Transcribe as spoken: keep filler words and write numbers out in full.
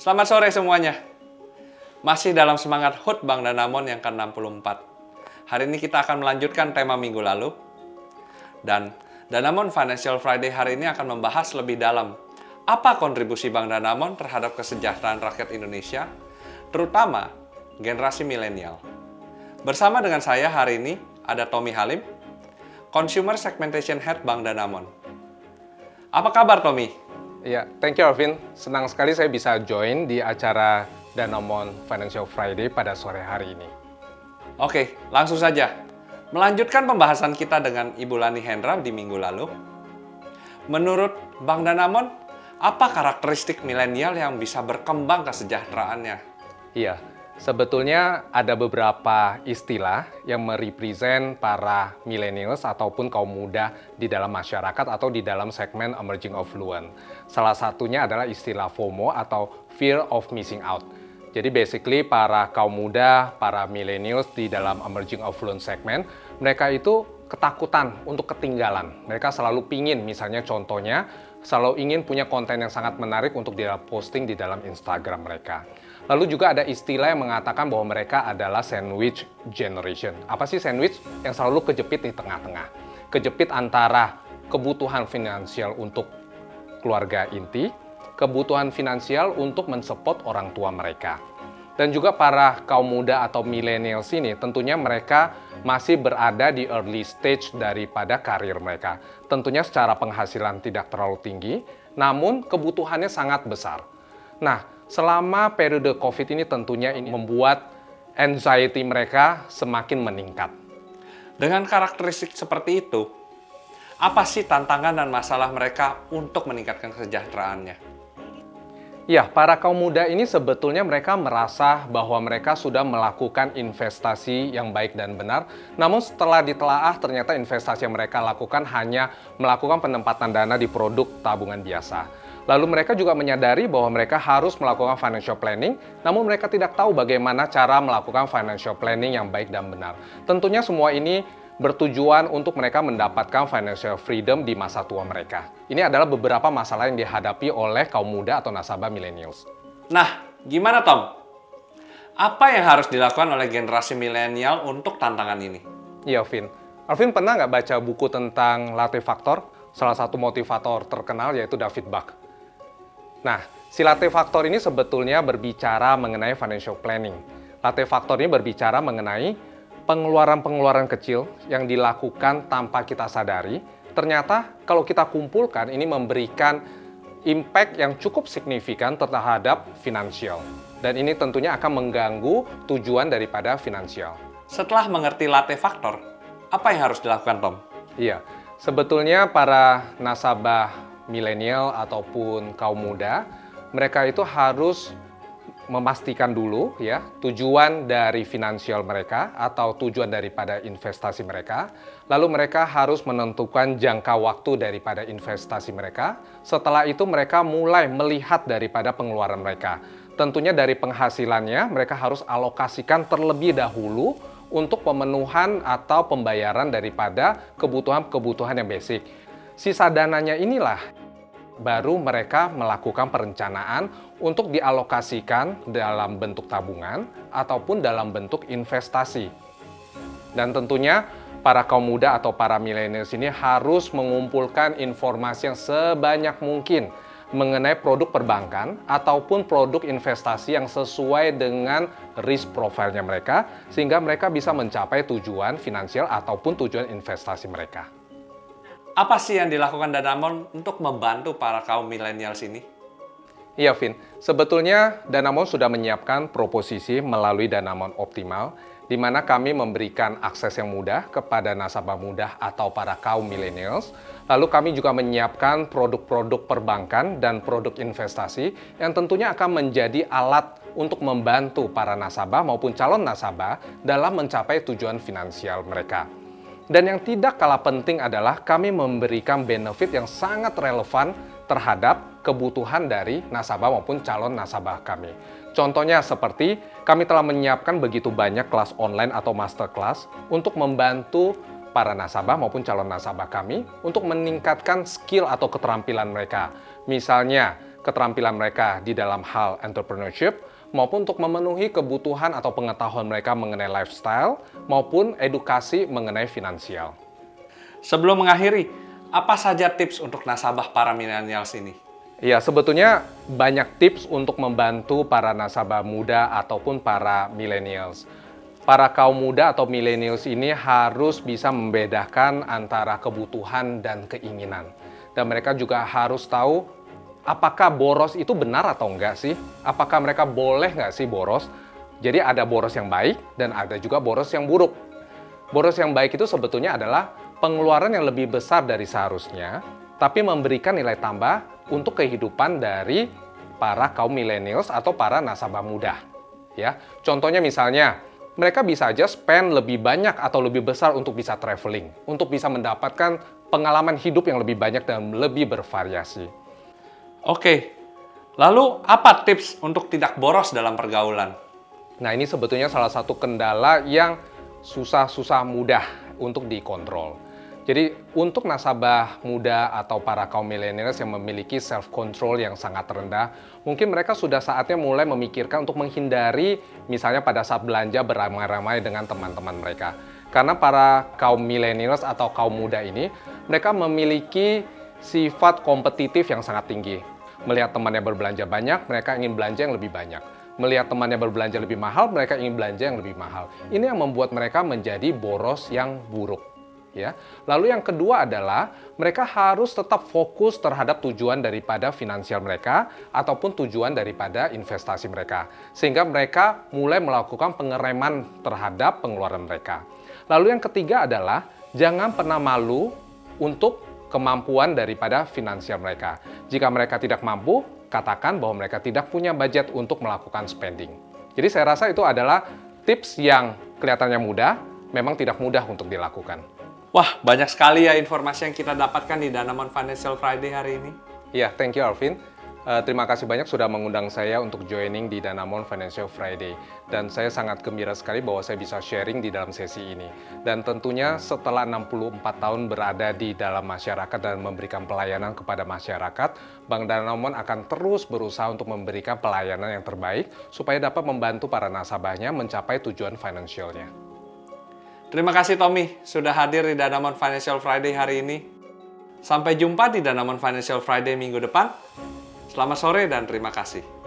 Selamat sore semuanya. Masih dalam semangat H U T Bank Danamon yang ke enam puluh empat. Hari ini kita akan melanjutkan tema minggu lalu. Dan Danamon Financial Friday hari ini akan membahas lebih dalam apa kontribusi Bank Danamon terhadap kesejahteraan rakyat Indonesia, terutama generasi milenial. Bersama dengan saya hari ini ada Tommy Halim, Consumer Segmentation Head Bank Danamon. Apa kabar, Tommy? Ya, thank you Alvin. Senang sekali saya bisa join di acara Danamon Financial Friday pada sore hari ini. Oke, langsung saja. Melanjutkan pembahasan kita dengan Ibu Lani Hendra di minggu lalu. Menurut Bank Danamon, apa karakteristik milenial yang bisa berkembang kesejahteraannya? Iya, sebetulnya ada beberapa istilah yang merepresent para millennials ataupun kaum muda di dalam masyarakat atau di dalam segmen emerging affluent. Salah satunya adalah istilah FOMO atau Fear of Missing Out. Jadi basically para kaum muda, para millennials di dalam emerging affluent segmen, mereka itu ketakutan untuk ketinggalan. Mereka selalu pingin, misalnya contohnya, selalu ingin punya konten yang sangat menarik untuk di posting di dalam Instagram mereka. Lalu juga ada istilah yang mengatakan bahwa mereka adalah sandwich generation. Apa sih sandwich? Yang selalu kejepit di tengah-tengah. Kejepit antara kebutuhan finansial untuk keluarga inti, kebutuhan finansial untuk mensupport orang tua mereka. Dan juga para kaum muda atau milenial ini tentunya mereka masih berada di early stage daripada karir mereka. Tentunya secara penghasilan tidak terlalu tinggi, namun kebutuhannya sangat besar. Nah, selama periode COVID ini tentunya ini membuat anxiety mereka semakin meningkat. Dengan karakteristik seperti itu, apa sih tantangan dan masalah mereka untuk meningkatkan kesejahteraannya? Ya, para kaum muda ini sebetulnya mereka merasa bahwa mereka sudah melakukan investasi yang baik dan benar. Namun setelah ditelaah, ternyata investasi yang mereka lakukan hanya melakukan penempatan dana di produk tabungan biasa. Lalu mereka juga menyadari bahwa mereka harus melakukan financial planning, namun mereka tidak tahu bagaimana cara melakukan financial planning yang baik dan benar. Tentunya semua ini bertujuan untuk mereka mendapatkan financial freedom di masa tua mereka. Ini adalah beberapa masalah yang dihadapi oleh kaum muda atau nasabah millennials. Nah, gimana Tom? Apa yang harus dilakukan oleh generasi milenial untuk tantangan ini? Iya, Alvin. Alvin pernah nggak baca buku tentang Latte Factor? Salah satu motivator terkenal yaitu David Bach. Nah, si Latte Factor ini sebetulnya berbicara mengenai financial planning. Latte Factor ini berbicara mengenai pengeluaran-pengeluaran kecil yang dilakukan tanpa kita sadari. Ternyata kalau kita kumpulkan ini memberikan impact yang cukup signifikan terhadap finansial. Dan ini tentunya akan mengganggu tujuan daripada finansial. Setelah mengerti Latte Factor, apa yang harus dilakukan, Tom? Iya, sebetulnya para nasabah milenial ataupun kaum muda, mereka itu harus memastikan dulu ya tujuan dari finansial mereka atau tujuan daripada investasi mereka. Lalu mereka harus menentukan jangka waktu daripada investasi mereka. Setelah itu mereka mulai melihat daripada pengeluaran mereka. Tentunya dari penghasilannya mereka harus alokasikan terlebih dahulu untuk pemenuhan atau pembayaran daripada kebutuhan-kebutuhan yang basic. Sisa dananya inilah baru mereka melakukan perencanaan untuk dialokasikan dalam bentuk tabungan ataupun dalam bentuk investasi. Dan tentunya para kaum muda atau para millennials ini harus mengumpulkan informasi yang sebanyak mungkin mengenai produk perbankan ataupun produk investasi yang sesuai dengan risk profilnya mereka sehingga mereka bisa mencapai tujuan finansial ataupun tujuan investasi mereka. Apa sih yang dilakukan Danamon untuk membantu para kaum milenial ini? Iya, Vin. Sebetulnya Danamon sudah menyiapkan proposisi melalui Danamon Optimal, di mana kami memberikan akses yang mudah kepada nasabah muda atau para kaum millennials. Lalu kami juga menyiapkan produk-produk perbankan dan produk investasi yang tentunya akan menjadi alat untuk membantu para nasabah maupun calon nasabah dalam mencapai tujuan finansial mereka. Dan yang tidak kalah penting adalah kami memberikan benefit yang sangat relevan terhadap kebutuhan dari nasabah maupun calon nasabah kami. Contohnya seperti kami telah menyiapkan begitu banyak kelas online atau masterclass untuk membantu para nasabah maupun calon nasabah kami untuk meningkatkan skill atau keterampilan mereka. Misalnya, keterampilan mereka di dalam hal entrepreneurship, maupun untuk memenuhi kebutuhan atau pengetahuan mereka mengenai lifestyle, maupun edukasi mengenai finansial. Sebelum mengakhiri, apa saja tips untuk nasabah para millennials ini? Ya, sebetulnya banyak tips untuk membantu para nasabah muda ataupun para millennials. Para kaum muda atau millennials ini harus bisa membedakan antara kebutuhan dan keinginan. Dan mereka juga harus tahu apakah boros itu benar atau enggak sih? Apakah mereka boleh nggak sih boros? Jadi ada boros yang baik dan ada juga boros yang buruk. Boros yang baik itu sebetulnya adalah pengeluaran yang lebih besar dari seharusnya, tapi memberikan nilai tambah untuk kehidupan dari para kaum millennials atau para nasabah muda. Ya, contohnya misalnya, mereka bisa aja spend lebih banyak atau lebih besar untuk bisa traveling, untuk bisa mendapatkan pengalaman hidup yang lebih banyak dan lebih bervariasi. Oke, lalu apa tips untuk tidak boros dalam pergaulan? Nah, ini sebetulnya salah satu kendala yang susah-susah mudah untuk dikontrol. Jadi untuk nasabah muda atau para kaum millennials yang memiliki self-control yang sangat rendah, mungkin mereka sudah saatnya mulai memikirkan untuk menghindari misalnya pada saat belanja beramai-ramai dengan teman-teman mereka. Karena para kaum millennials atau kaum muda ini, mereka memiliki sifat kompetitif yang sangat tinggi. Melihat temannya berbelanja banyak, mereka ingin belanja yang lebih banyak. Melihat temannya berbelanja lebih mahal, mereka ingin belanja yang lebih mahal. Ini yang membuat mereka menjadi boros yang buruk. Ya. Lalu yang kedua adalah mereka harus tetap fokus terhadap tujuan daripada finansial mereka ataupun tujuan daripada investasi mereka, sehingga mereka mulai melakukan pengereman terhadap pengeluaran mereka. Lalu yang ketiga adalah jangan pernah malu untuk kemampuan daripada finansial mereka. Jika mereka tidak mampu, katakan bahwa mereka tidak punya budget untuk melakukan spending. Jadi saya rasa itu adalah tips yang kelihatannya mudah, memang tidak mudah untuk dilakukan. Wah, banyak sekali ya informasi yang kita dapatkan di Danamon Financial Friday hari ini. Iya, yeah, thank you Alvin. Uh, terima kasih banyak sudah mengundang saya untuk joining di Danamon Financial Friday. Dan saya sangat gembira sekali bahwa saya bisa sharing di dalam sesi ini. Dan tentunya setelah enam puluh empat tahun berada di dalam masyarakat dan memberikan pelayanan kepada masyarakat, Bank Danamon akan terus berusaha untuk memberikan pelayanan yang terbaik supaya dapat membantu para nasabahnya mencapai tujuan finansialnya. Terima kasih Tommy sudah hadir di Danamon Financial Friday hari ini. Sampai jumpa di Danamon Financial Friday minggu depan. Selamat sore dan terima kasih.